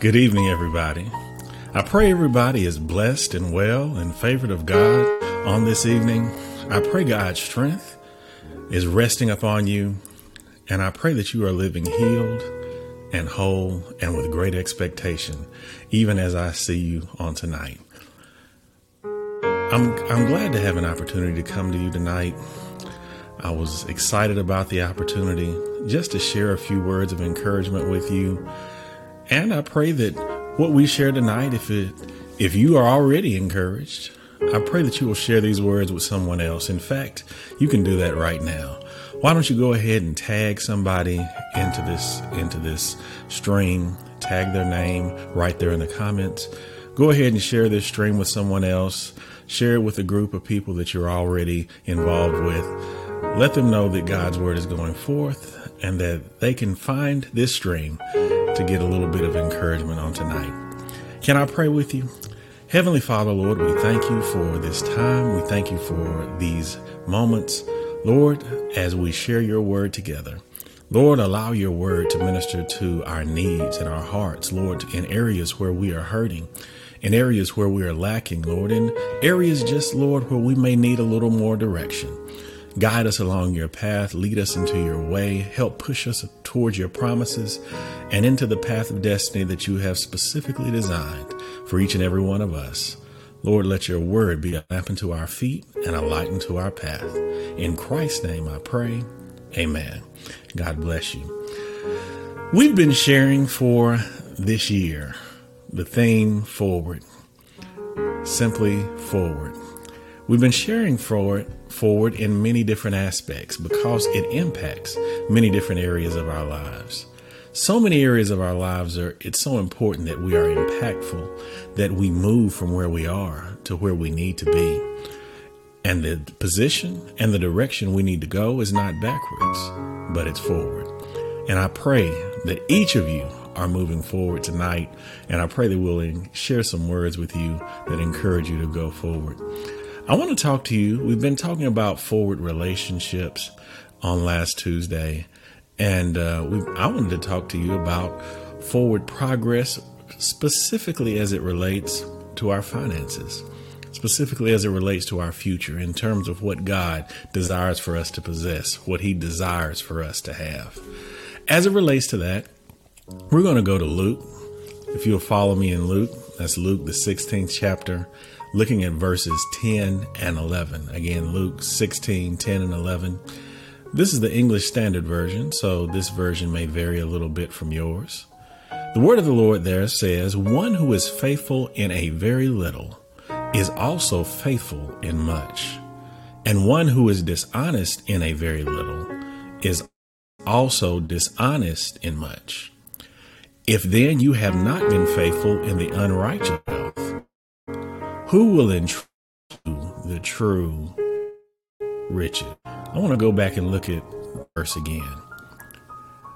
Good evening, everybody. I pray everybody is blessed and well and favored of God on this evening. I pray God's strength is resting upon you, and I pray that you are living healed and whole and with great expectation, even as I see you on tonight. I'm glad to have an opportunity to come to you tonight. I was excited about the opportunity just to share a few words of encouragement with you. And I pray that what we share tonight, if you are already encouraged, I pray that you will share these words with someone else. In fact, you can do that right now. Why don't you go ahead and tag somebody into this stream, tag their name right there in the comments. Go ahead and share this stream with someone else. Share it with a group of people that you're already involved with. Let them know that God's word is going forth and that they can find this stream to get a little bit of encouragement on tonight. Can I pray with you? Heavenly Father, Lord, we thank you for this time. We thank you for these moments, Lord, as we share your word together. Lord, allow your word to minister to our needs and our hearts, Lord, in areas where we are hurting, in areas where we are lacking, Lord, in areas just, Lord, where we may need a little more direction. Guide us along your path, lead us into your way, help push us towards your promises and into the path of destiny that you have specifically designed for each and every one of us. Lord, let your word be a lamp unto our feet and a light unto our path. In Christ's name I pray, amen. God bless you. We've been sharing for this year the theme forward, simply forward. We've been sharing forward in many different aspects because it impacts many different areas of our lives. So many areas of our lives it's so important that we are impactful, that we move from where we are to where we need to be. And the position and the direction we need to go is not backwards, but it's forward. And I pray that each of you are moving forward tonight. And I pray that we'll share some words with you that encourage you to go forward. I want to talk to you. We've been talking about forward relationships on last Tuesday, and I wanted to talk to you about forward progress, specifically as it relates to our finances, specifically as it relates to our future in terms of what God desires for us to possess, what he desires for us to have. As it relates to that, we're going to go to Luke. If you'll follow me in Luke, that's Luke, the 16th chapter. Looking at verses 10 and 11. Again, Luke 16, 10 and 11. This is the English Standard Version, so this version may vary a little bit from yours. The word of the Lord there says, "One who is faithful in a very little is also faithful in much. And one who is dishonest in a very little is also dishonest in much. If then you have not been faithful in the unrighteous, who will entrust you the true riches?" I want to go back and look at the verse again.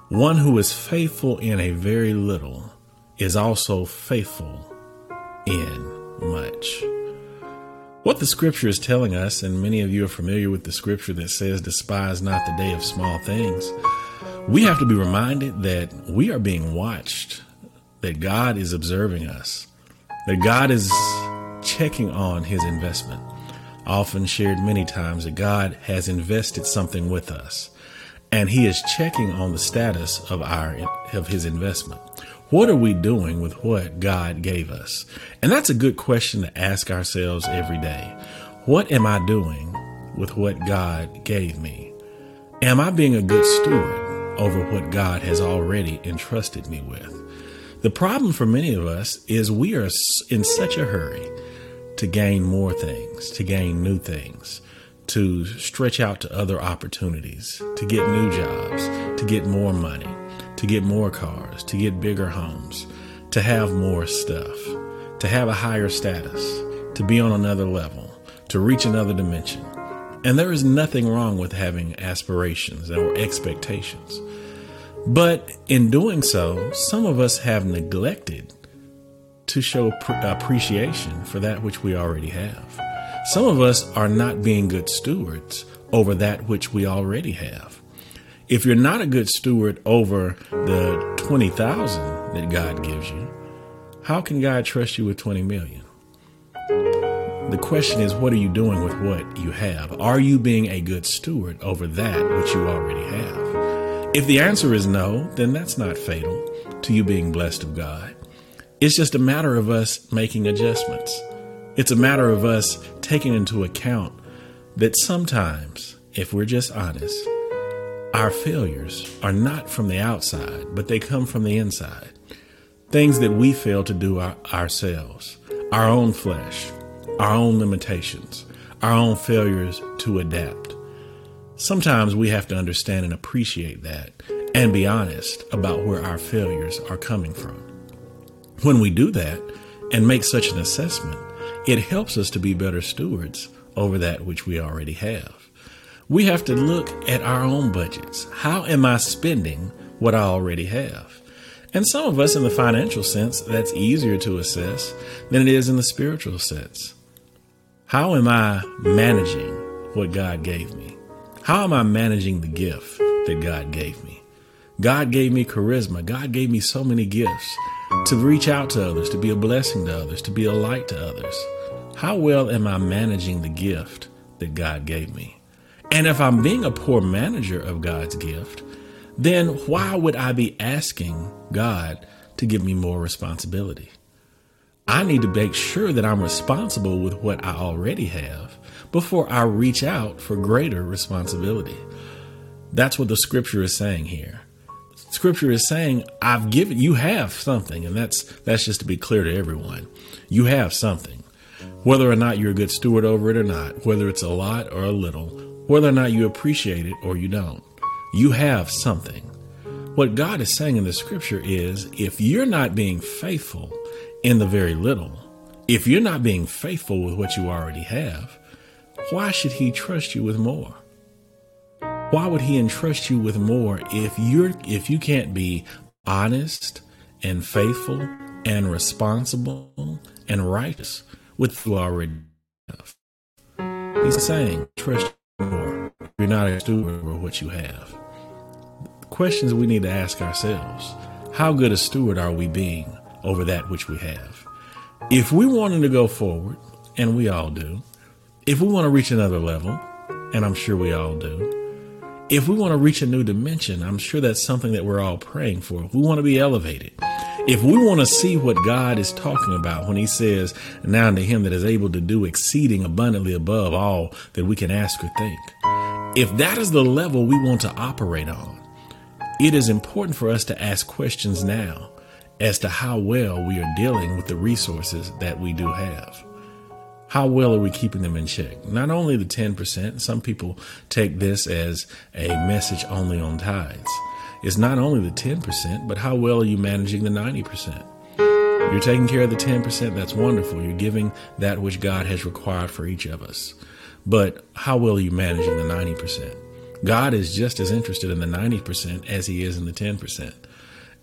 One who is faithful in a very little is also faithful in much. What the scripture is telling us, and many of you are familiar with the scripture that says, "Despise not the day of small things." We have to be reminded that we are being watched, that God is observing us, that God is checking on his investment. Often shared many times that God has invested something with us, and he is checking on the status of his investment. What are we doing with what God gave us? And that's a good question to ask ourselves every day. What am I doing with what God gave me? Am I being a good steward over what God has already entrusted me with? The problem for many of us is we are in such a hurry to gain more things, to gain new things, to stretch out to other opportunities, to get new jobs, to get more money, to get more cars, to get bigger homes, to have more stuff, to have a higher status, to be on another level, to reach another dimension. And there is nothing wrong with having aspirations or expectations. But in doing so, some of us have neglected to show appreciation for that which we already have. Some of us are not being good stewards over that which we already have. If you're not a good steward over the $20,000 that God gives you, How can God trust you with $20 million? The question is, what are you doing with what you have? Are you being a good steward over that which you already have? If the answer is no, then that's not fatal to you being blessed of God. It's just a matter of us making adjustments. It's a matter of us taking into account that sometimes, if we're just honest, our failures are not from the outside, but they come from the inside. Things that we fail to do ourselves, our own flesh, our own limitations, our own failures to adapt. Sometimes we have to understand and appreciate that and be honest about where our failures are coming from. When we do that and make such an assessment, it helps us to be better stewards over that which we already have. We have to look at our own budgets. How am I spending what I already have? And some of us, in the financial sense, that's easier to assess than it is in the spiritual sense. How am I managing what God gave me? How am I managing the gift that God gave me? God gave me charisma. God gave me so many gifts to reach out to others, to be a blessing to others, to be a light to others. How well am I managing the gift that God gave me? And if I'm being a poor manager of God's gift, then why would I be asking God to give me more responsibility? I need to make sure that I'm responsible with what I already have before I reach out for greater responsibility. That's what the scripture is saying here. Scripture is saying, you have something, and that's just to be clear to everyone. You have something, whether or not you're a good steward over it or not, whether it's a lot or a little, whether or not you appreciate it or you don't. You have something. What God is saying in the scripture is, if you're not being faithful in the very little, if you're not being faithful with what you already have, why should he trust you with more? Why would he entrust you with more if you can't be honest and faithful and responsible and righteous with what you already have? He's saying, trust you more. You're not a steward over what you have. Questions we need to ask ourselves. How good a steward are we being over that which we have? If we wanted to go forward, and we all do, if we want to reach another level, and I'm sure we all do, if we want to reach a new dimension, I'm sure that's something that we're all praying for. If we want to be elevated, if we want to see what God is talking about when he says, now unto him that is able to do exceeding abundantly above all that we can ask or think. If that is the level we want to operate on, it is important for us to ask questions now as to how well we are dealing with the resources that we do have. How well are we keeping them in check? Not only the 10%, some people take this as a message only on tithes. It's not only the 10%, but how well are you managing the 90%? You're taking care of the 10%. That's wonderful. You're giving that which God has required for each of us. But how well are you managing the 90%? God is just as interested in the 90% as he is in the 10%.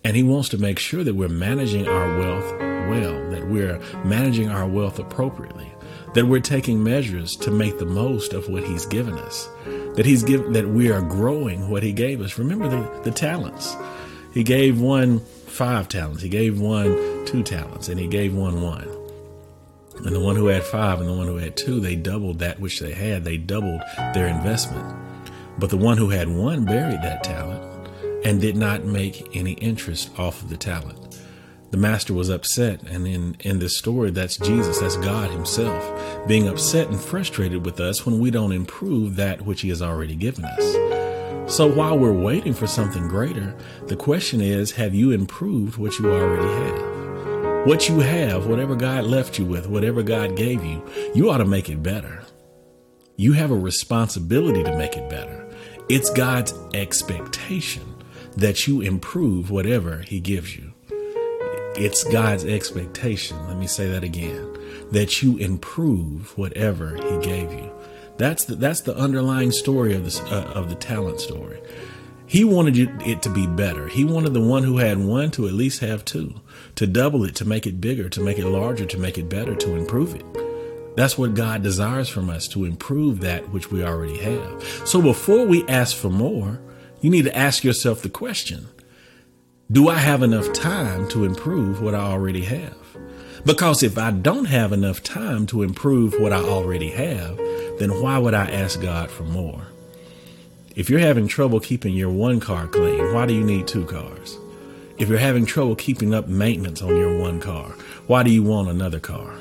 And he wants to make sure that we're managing our wealth well, that we're managing our wealth appropriately, that we're taking measures to make the most of what he's given us, that we are growing what he gave us. Remember the talents. He gave one 5 talents. He gave one 2 talents, and he gave one. And the one who had 5 and the one who had 2, they doubled that which they had. They doubled their investment. But the one who had 1 buried that talent and did not make any interest off of the talent. The master was upset. And in this story, that's Jesus, that's God himself being upset and frustrated with us when we don't improve that which he has already given us. So while we're waiting for something greater, the question is, have you improved what you already have? What you have, whatever God left you with, whatever God gave you, you ought to make it better. You have a responsibility to make it better. It's God's expectation that you improve whatever he gives you. It's God's expectation. Let me say that again, that you improve whatever he gave you. That's the underlying story of the talent story. He wanted it to be better. He wanted the one who had 1 to at least have 2, to double it, to make it bigger, to make it larger, to make it better, to improve it. That's what God desires from us, to improve that which we already have. So before we ask for more, you need to ask yourself the question, do I have enough time to improve what I already have? Because if I don't have enough time to improve what I already have, then why would I ask God for more? If you're having trouble keeping your one car clean, why do you need two cars? If you're having trouble keeping up maintenance on your one car, why do you want another car?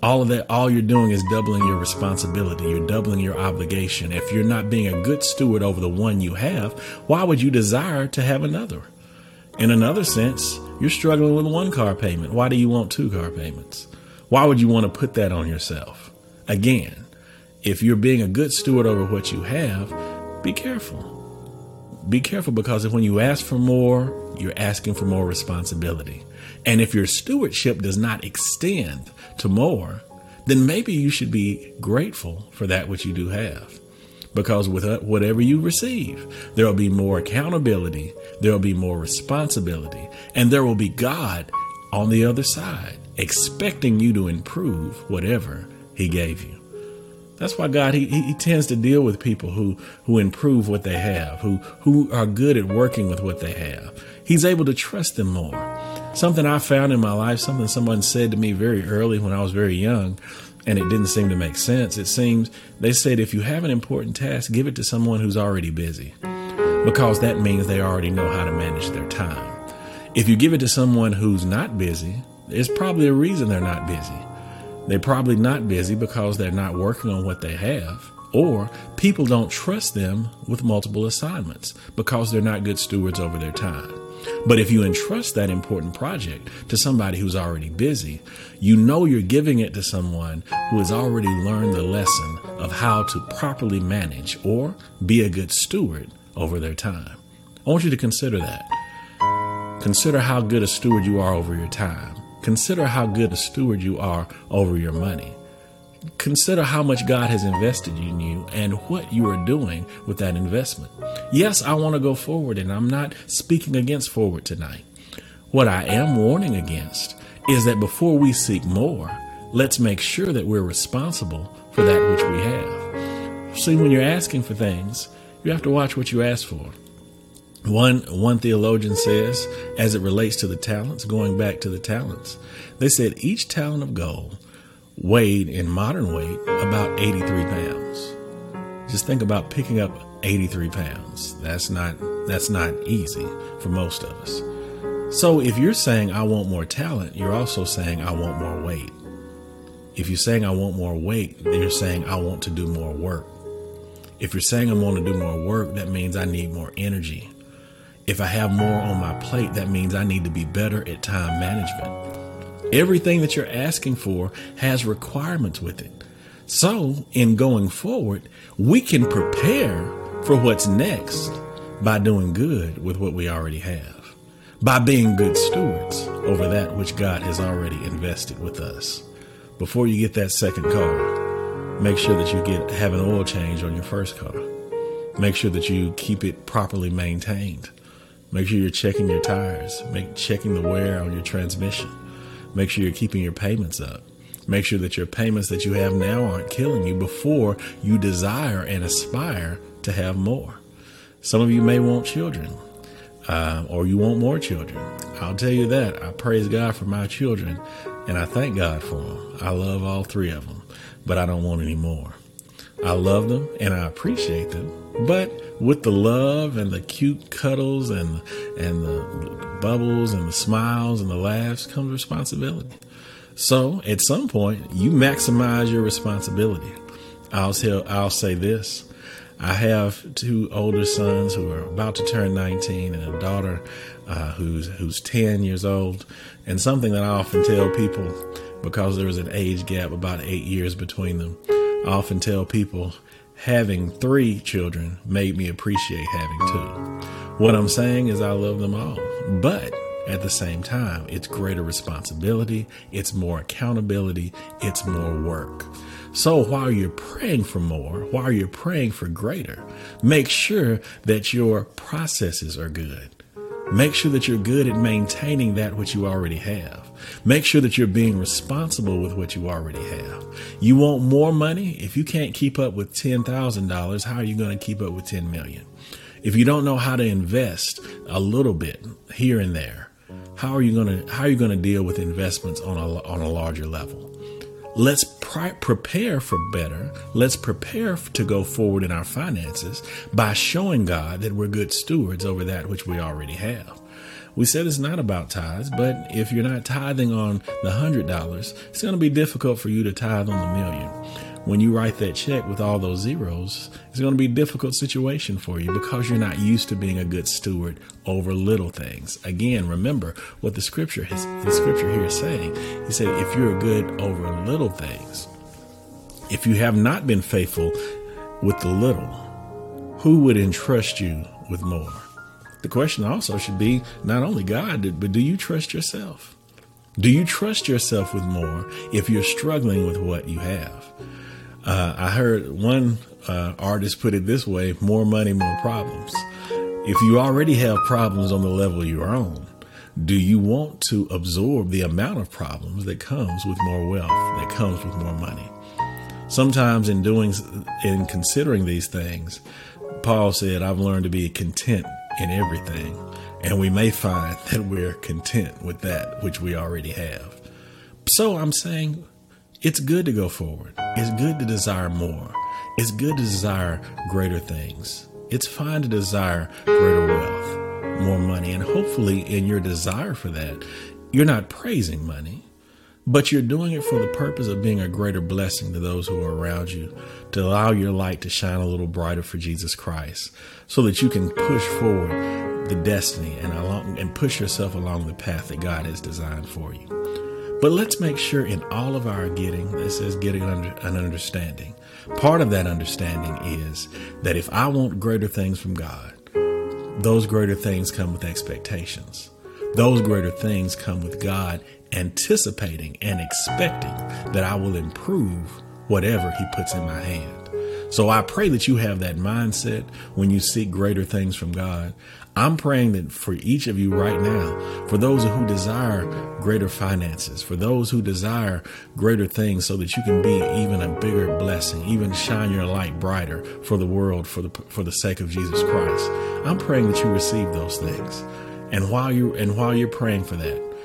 All of that, all you're doing is doubling your responsibility. You're doubling your obligation. If you're not being a good steward over the one you have, why would you desire to have another? In another sense, you're struggling with one car payment. Why do you want two car payments? Why would you want to put that on yourself? Again, if you're being a good steward over what you have, be careful. Be careful, because when you ask for more, you're asking for more responsibility. And if your stewardship does not extend to more, then maybe you should be grateful for that which you do have. Because with whatever you receive, there will be more accountability, there will be more responsibility, and there will be God on the other side expecting you to improve whatever He gave you. That's why God, he tends to deal with people who improve what they have, who are good at working with what they have. He's able to trust them more. Something I found in my life, something someone said to me very early when I was very young, and it didn't seem to make sense. It seems they said, if you have an important task, give it to someone who's already busy, because that means they already know how to manage their time. If you give it to someone who's not busy, there's probably a reason they're not busy. They're probably not busy because they're not working on what they have, or people don't trust them with multiple assignments because they're not good stewards over their time. But if you entrust that important project to somebody who's already busy, you know you're giving it to someone who has already learned the lesson of how to properly manage or be a good steward over their time. I want you to consider that. Consider how good a steward you are over your time. Consider how good a steward you are over your money. Consider how much God has invested in you and what you are doing with that investment. Yes, I want to go forward, and I'm not speaking against forward tonight. What I am warning against is that before we seek more, let's make sure that we're responsible for that which we have. See, when you're asking for things, you have to watch what you ask for. One theologian says, as it relates to the talents, going back to the talents, they said each talent of gold weighed in modern weight about 83 pounds. Just think about picking up 83 pounds. That's not easy for most of us. So if you're saying I want more talent, you're also saying I want more weight. If you're saying I want more weight, then you're saying I want to do more work. If you're saying I want to do more work, that means I need more energy. If I have more on my plate, that means I need to be better at time management. Everything that you're asking for has requirements with it. So in going forward, we can prepare for what's next by doing good with what we already have, by being good stewards over that which God has already invested with us. Before you get that second car, make sure that you have an oil change on your first car. Make sure that you keep it properly maintained. Make sure you're checking your tires, checking the wear on your transmission. Make sure you're keeping your payments up. Make sure that your payments that you have now aren't killing you before you desire and aspire to have more. Some of you may want children, or you want more children. I'll tell you that. I praise God for my children, and I thank God for them. I love all three of them, but I don't want any more. I love them and I appreciate them, but with the love and the cute cuddles and the bubbles and the smiles and the laughs comes responsibility. So at some point you maximize your responsibility. I'll say this. I have two older sons who are about to turn 19 and a daughter who's 10 years old. And something that I often tell people, because there was an age gap, about 8 years between them, I often tell people having three children made me appreciate having two. What I'm saying is I love them all, but at the same time, it's greater responsibility. It's more accountability. It's more work. So while you're praying for more, while you're praying for greater, make sure that your processes are good. Make sure that you're good at maintaining that which you already have. Make sure that you're being responsible with what you already have. You want more money? If you can't keep up with $10,000, how are you going to keep up with $10 million? If you don't know how to invest a little bit here and there, how are you going to deal with investments on a larger level? Let's prepare for better. Let's prepare to go forward in our finances by showing God that we're good stewards over that which we already have. We said it's not about tithes, but if you're not tithing on the $100, it's going to be difficult for you to tithe on the million. When you write that check with all those zeros, it's going to be a difficult situation for you because you're not used to being a good steward over little things. Again, remember what the scripture here is saying. He said, if you're good over little things, if you have not been faithful with the little, who would entrust you with more? The question also should be not only God, but do you trust yourself? Do you trust yourself with more if you're struggling with what you have? I heard one artist put it this way: more money, more problems. If you already have problems on the level you're on, do you want to absorb the amount of problems that comes with more wealth, that comes with more money? Sometimes in considering these things, Paul said, I've learned to be content in everything. And we may find that we're content with that which we already have. So I'm saying, it's good to go forward. It's good to desire more. It's good to desire greater things. It's fine to desire greater wealth, more money. And hopefully in your desire for that, you're not praising money, but you're doing it for the purpose of being a greater blessing to those who are around you, to allow your light to shine a little brighter for Jesus Christ so that you can push forward the destiny and push yourself along the path that God has designed for you. But let's make sure in all of our getting, this is getting an understanding. Part of that understanding is that if I want greater things from God, those greater things come with expectations. Those greater things come with God anticipating and expecting that I will improve whatever He puts in my hand. So I pray that you have that mindset when you seek greater things from God. I'm praying that for each of you right now, for those who desire greater finances, for those who desire greater things so that you can be even a bigger blessing, even shine your light brighter for the world, for the sake of Jesus Christ. I'm praying that you receive those things. And while you're praying for that,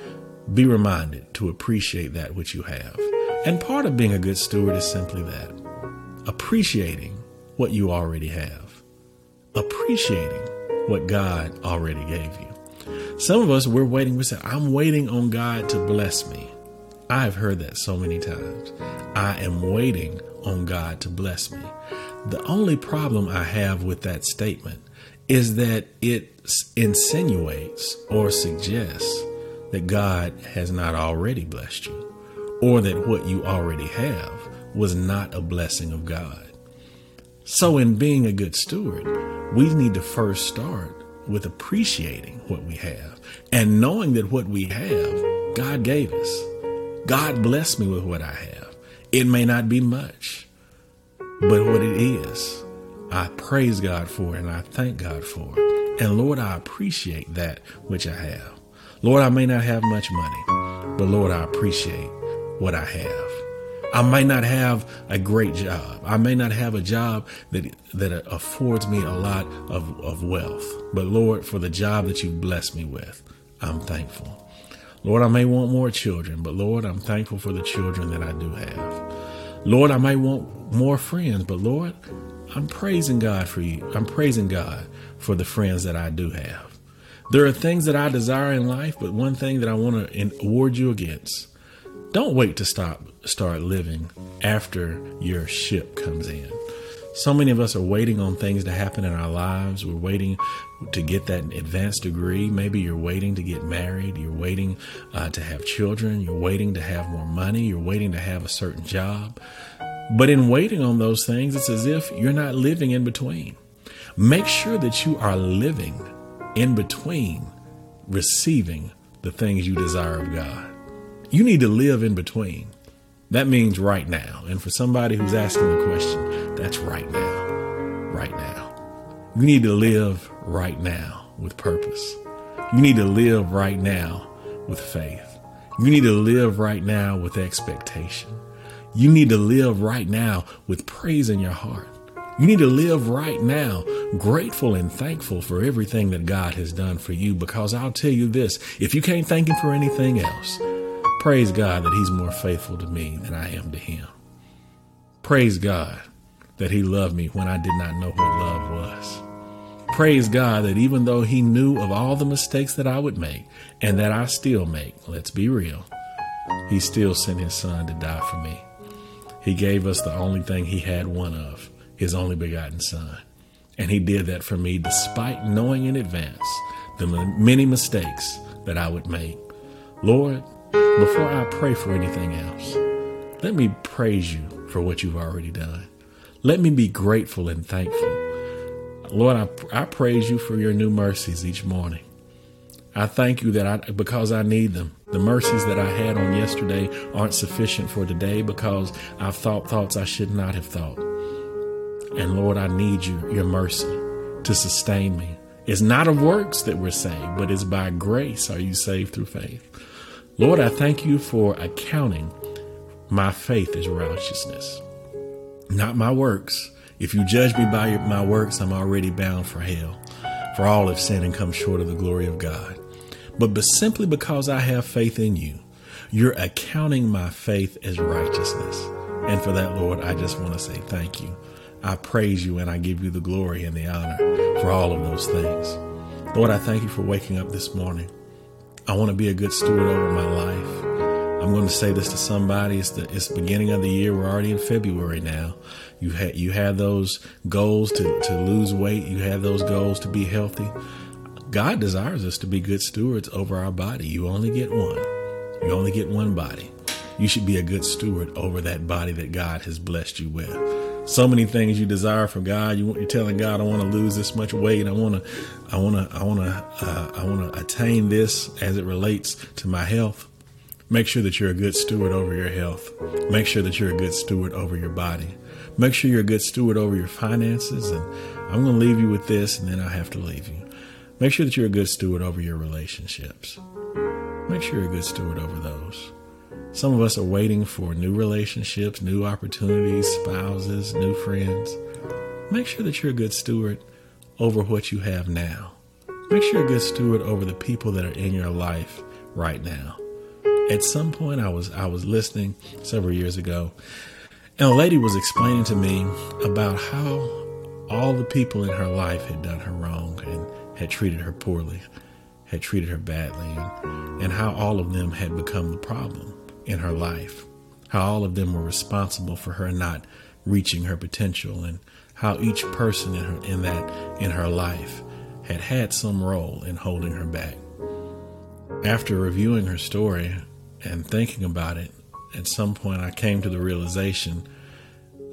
be reminded to appreciate that which you have. And part of being a good steward is simply that: appreciating what you already have, appreciating what God already gave you. Some of us, we're waiting. We say, I'm waiting on God to bless me. I've heard that so many times. I am waiting on God to bless me. The only problem I have with that statement is that it insinuates or suggests that God has not already blessed you, or that what you already have was not a blessing of God. So in being a good steward, we need to first start with appreciating what we have and knowing that what we have, God gave us. God blessed me with what I have. It may not be much, but what it is, I praise God for it and I thank God for it. And Lord, I appreciate that which I have. Lord, I may not have much money, but Lord, I appreciate what I have. I may not have a great job. I may not have a job that affords me a lot of wealth. But Lord, for the job that you blessed me with, I'm thankful. Lord, I may want more children, but Lord, I'm thankful for the children that I do have. Lord, I may want more friends, but Lord, I'm praising God for you. I'm praising God for the friends that I do have. There are things that I desire in life, but one thing that I want to award you against: don't wait to start living after your ship comes in. So many of us are waiting on things to happen in our lives. We're waiting to get that advanced degree. Maybe you're waiting to get married. You're waiting to have children. You're waiting to have more money. You're waiting to have a certain job. But in waiting on those things, it's as if you're not living in between. Make sure that you are living in between receiving the things you desire of God. You need to live in between. That means right now. And for somebody who's asking the question, that's right now. Right now. You need to live right now with purpose. You need to live right now with faith. You need to live right now with expectation. You need to live right now with praise in your heart. You need to live right now, grateful and thankful for everything that God has done for you, because I'll tell you this, if you can't thank him for anything else, praise God that he's more faithful to me than I am to him. Praise God that he loved me when I did not know what love was. Praise God that even though he knew of all the mistakes that I would make and that I still make, let's be real, he still sent his son to die for me. He gave us the only thing he had one of, his only begotten son. And he did that for me despite knowing in advance the many mistakes that I would make. Lord, before I pray for anything else, let me praise you for what you've already done. Let me be grateful and thankful. Lord, I praise you for your new mercies each morning. I thank you that because I need them. The mercies that I had on yesterday aren't sufficient for today because I've thought thoughts I should not have thought. And Lord, I need you, your mercy to sustain me. It's not of works that we're saved, but it's by grace are you saved through faith. Lord, I thank you for accounting my faith as righteousness, not my works. If you judge me by my works, I'm already bound for hell, for all have sinned and come short of the glory of God. But simply because I have faith in you, you're accounting my faith as righteousness. And for that, Lord, I just want to say thank you. I praise you and I give you the glory and the honor for all of those things. Lord, I thank you for waking up this morning. I want to be a good steward over my life. I'm going to say this to somebody. It's the beginning of the year. We're already in February now. You had those goals to lose weight. You had those goals to be healthy. God desires us to be good stewards over our body. You only get one. You only get one body. You should be a good steward over that body that God has blessed you with. So many things you desire from God. You're telling God, I want to lose this much weight. I want to attain this as it relates to my health. Make sure that you're a good steward over your health. Make sure that you're a good steward over your body. Make sure you're a good steward over your finances. And I'm going to leave you with this, and then I have to leave you. Make sure that you're a good steward over your relationships. Make sure you're a good steward over those. Some of us are waiting for new relationships, new opportunities, spouses, new friends. Make sure that you're a good steward over what you have now. Make sure you're a good steward over the people that are in your life right now. At some point, I was listening several years ago, and a lady was explaining to me about how all the people in her life had done her wrong and had treated her poorly, had treated her badly, and how all of them had become the problem in her life, how all of them were responsible for her not reaching her potential, and how each person in her life had some role in holding her back. After reviewing her story and thinking about it, at some point I came to the realization,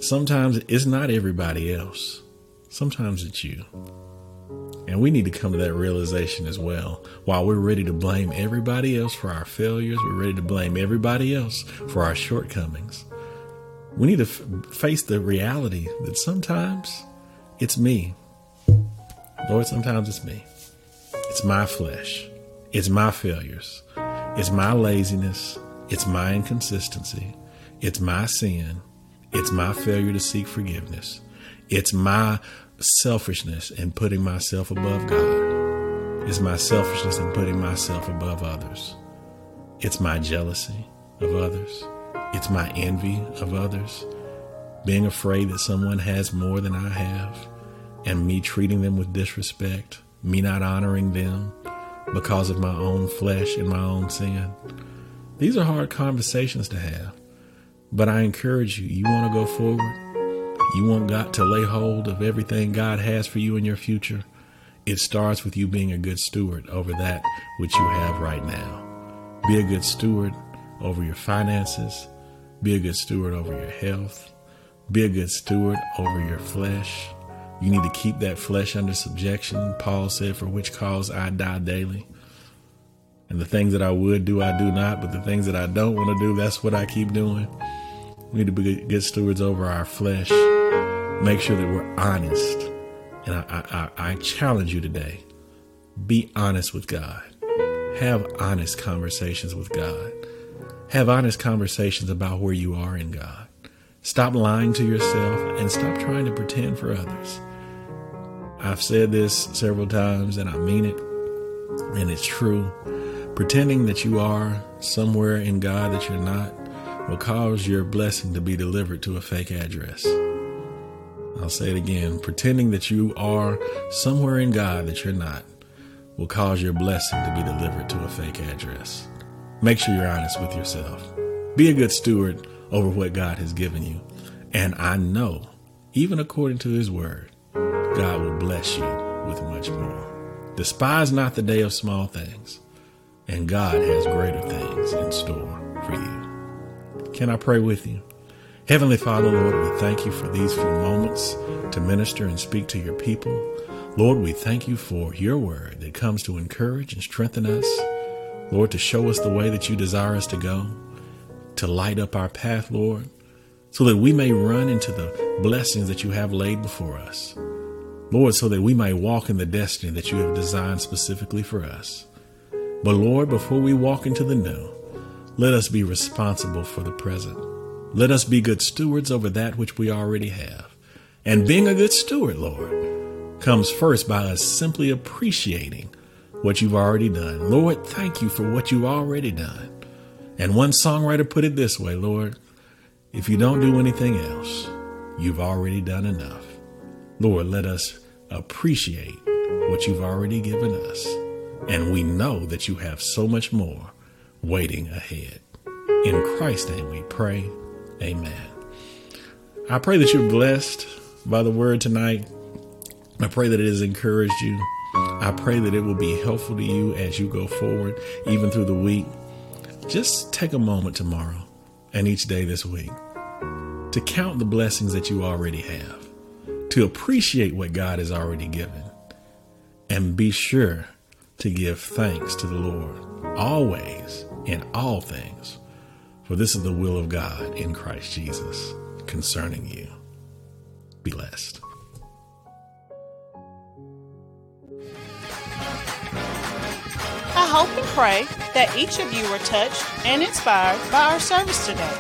sometimes it's not everybody else. Sometimes it's you. And we need to come to that realization as well. While we're ready to blame everybody else for our failures, we're ready to blame everybody else for our shortcomings. We need to face the reality that sometimes it's me. Lord, sometimes it's me. It's my flesh. It's my failures. It's my laziness. It's my inconsistency. It's my sin. It's my failure to seek forgiveness. It's my selfishness in putting myself above God. It's my selfishness in putting myself above others. It's my jealousy of others. It's my envy of others. Being afraid that someone has more than I have and me treating them with disrespect, me not honoring them, because of my own flesh and my own sin. These are hard conversations to have, but I encourage you, you want to go forward. You want God to lay hold of everything God has for you in your future. It starts with you being a good steward over that which you have right now. Be a good steward over your finances. Be a good steward over your health. Be a good steward over your flesh. You need to keep that flesh under subjection. Paul said, for which cause I die daily. And the things that I would do, I do not. But the things that I don't want to do, that's what I keep doing. We need to be good stewards over our flesh. Make sure that we're honest. And I challenge you today. Be honest with God. Have honest conversations with God. Have honest conversations about where you are in God. Stop lying to yourself and stop trying to pretend for others. I've said this several times and I mean it, and it's true. Pretending that you are somewhere in God that you're not will cause your blessing to be delivered to a fake address. I'll say it again. Pretending that you are somewhere in God that you're not will cause your blessing to be delivered to a fake address. Make sure you're honest with yourself. Be a good steward over what God has given you. And I know, even according to his word, God will bless you with much more. Despise not the day of small things, and God has greater things in store for you. Can I pray with you? Heavenly Father, Lord, we thank you for these few moments to minister and speak to your people. Lord, we thank you for your word that comes to encourage and strengthen us. Lord, to show us the way that you desire us to go, to light up our path, Lord, so that we may run into the blessings that you have laid before us. Lord, so that we may walk in the destiny that you have designed specifically for us. But Lord, before we walk into the new, let us be responsible for the present. Let us be good stewards over that which we already have. And being a good steward, Lord, comes first by us simply appreciating what you've already done. Lord, thank you for what you've already done. And one songwriter put it this way, Lord, if you don't do anything else, you've already done enough. Lord, let us appreciate what you've already given us. And we know that you have so much more waiting ahead. In Christ's name we pray. Amen. I pray that you're blessed by the word tonight. I pray that it has encouraged you. I pray that it will be helpful to you as you go forward, even through the week. Just take a moment tomorrow and each day this week to count the blessings that you already have, to appreciate what God has already given, and be sure to give thanks to the Lord always in all things. For this is the will of God in Christ Jesus concerning you. Be blessed. I hope and pray that each of you were touched and inspired by our service today.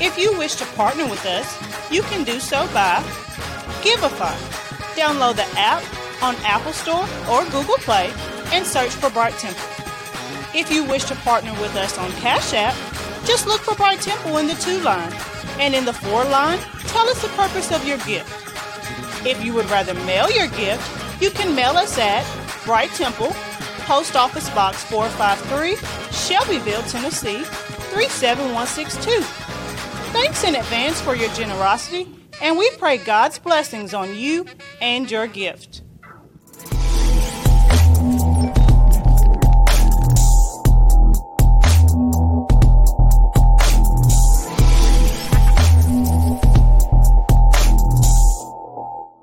If you wish to partner with us, you can do so by Giveify. Download the app on Apple Store or Google Play and search for Bright Temple. If you wish to partner with us on Cash App, just look for Bright Temple in the 2 line, and in the 4 line, tell us the purpose of your gift. If you would rather mail your gift, you can mail us at Bright Temple, Post Office Box 453, Shelbyville, Tennessee, 37162. Thanks in advance for your generosity, and we pray God's blessings on you and your gift.